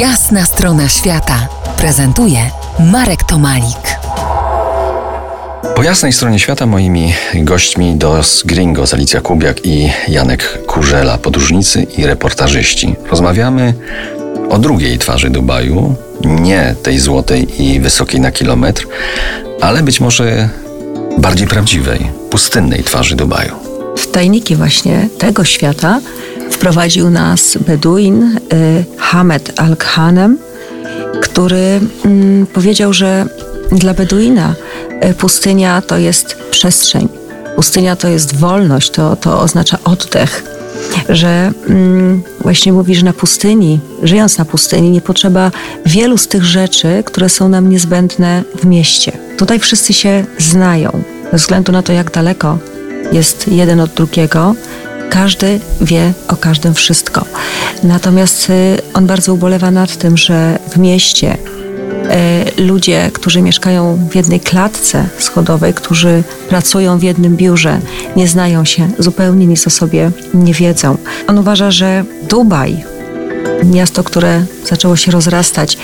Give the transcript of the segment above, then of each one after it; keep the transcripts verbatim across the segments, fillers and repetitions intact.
Jasna Strona Świata prezentuje Marek Tomalik. Po jasnej stronie świata moimi gośćmi dos Gringo, Alicja Kubiak i Janek Kurzela, podróżnicy i reportażyści. Rozmawiamy o drugiej twarzy Dubaju, nie tej złotej i wysokiej na kilometr, ale być może bardziej prawdziwej, pustynnej twarzy Dubaju. W tajniki właśnie tego świata wprowadził nas Beduin y, Hamad Al Khanem, który y, powiedział, że dla Beduina pustynia to jest przestrzeń, pustynia to jest wolność, to, to oznacza oddech, że mm, właśnie mówi, że na pustyni, żyjąc na pustyni, nie potrzeba wielu z tych rzeczy, które są nam niezbędne w mieście. Tutaj wszyscy się znają, bez względu na to, jak daleko jest jeden od drugiego, każdy wie o każdym wszystko. Natomiast y, on bardzo ubolewa nad tym, że w mieście ludzie, którzy mieszkają w jednej klatce schodowej, którzy pracują w jednym biurze, nie znają się, zupełnie nic o sobie nie wiedzą. On uważa, że Dubaj, miasto, które zaczęło się rozrastać,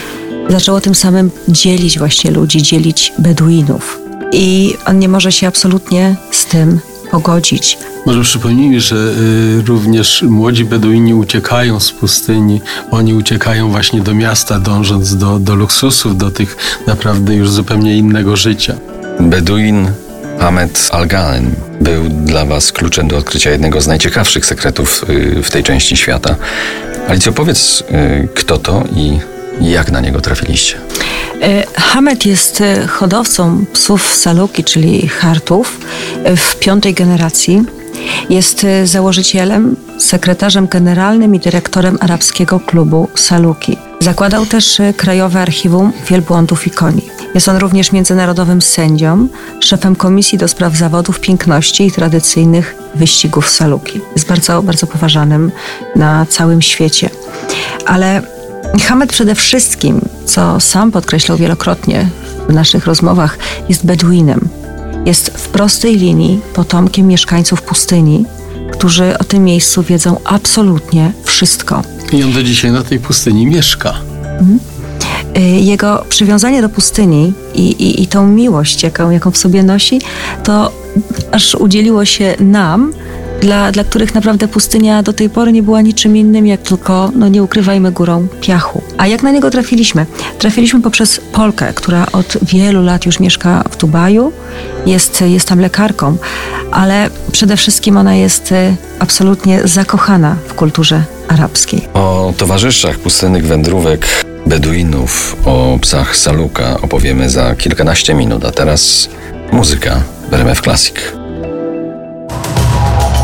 zaczęło tym samym dzielić właśnie ludzi, dzielić Beduinów. I on nie może się absolutnie z tym pogodzić. Może przypomnijmy, że y, również młodzi Beduini uciekają z pustyni. Oni uciekają właśnie do miasta, dążąc do, do luksusów, do tych naprawdę już zupełnie innego życia. Beduin Ahmed Al-Ghaen był dla Was kluczem do odkrycia jednego z najciekawszych sekretów y, w tej części świata. Alicjo, powiedz, y, kto to i jak na niego trafiliście? Hamad jest hodowcą psów Saluki, czyli hartów, w piątej generacji. Jest założycielem, sekretarzem generalnym i dyrektorem arabskiego klubu Saluki. Zakładał też Krajowe Archiwum Wielbłądów i Koni. Jest on również międzynarodowym sędzią, szefem Komisji do Spraw Zawodów Piękności i Tradycyjnych Wyścigów Saluki. Jest bardzo, bardzo poważanym na całym świecie. Ale Hamad przede wszystkim, co sam podkreślał wielokrotnie w naszych rozmowach, jest Beduinem. Jest w prostej linii potomkiem mieszkańców pustyni, którzy o tym miejscu wiedzą absolutnie wszystko. I on do dzisiaj na tej pustyni mieszka. Mhm. Jego przywiązanie do pustyni i, i, i tą miłość, jaką, jaką w sobie nosi, to aż udzieliło się nam, Dla, dla których naprawdę pustynia do tej pory nie była niczym innym, jak tylko, no nie ukrywajmy, górą piachu. A jak na niego trafiliśmy? Trafiliśmy poprzez Polkę, która od wielu lat już mieszka w Dubaju, jest, jest tam lekarką, ale przede wszystkim ona jest absolutnie zakochana w kulturze arabskiej. O towarzyszach pustynnych wędrówek Beduinów, o psach Saluka opowiemy za kilkanaście minut, a teraz muzyka w R M F Classic.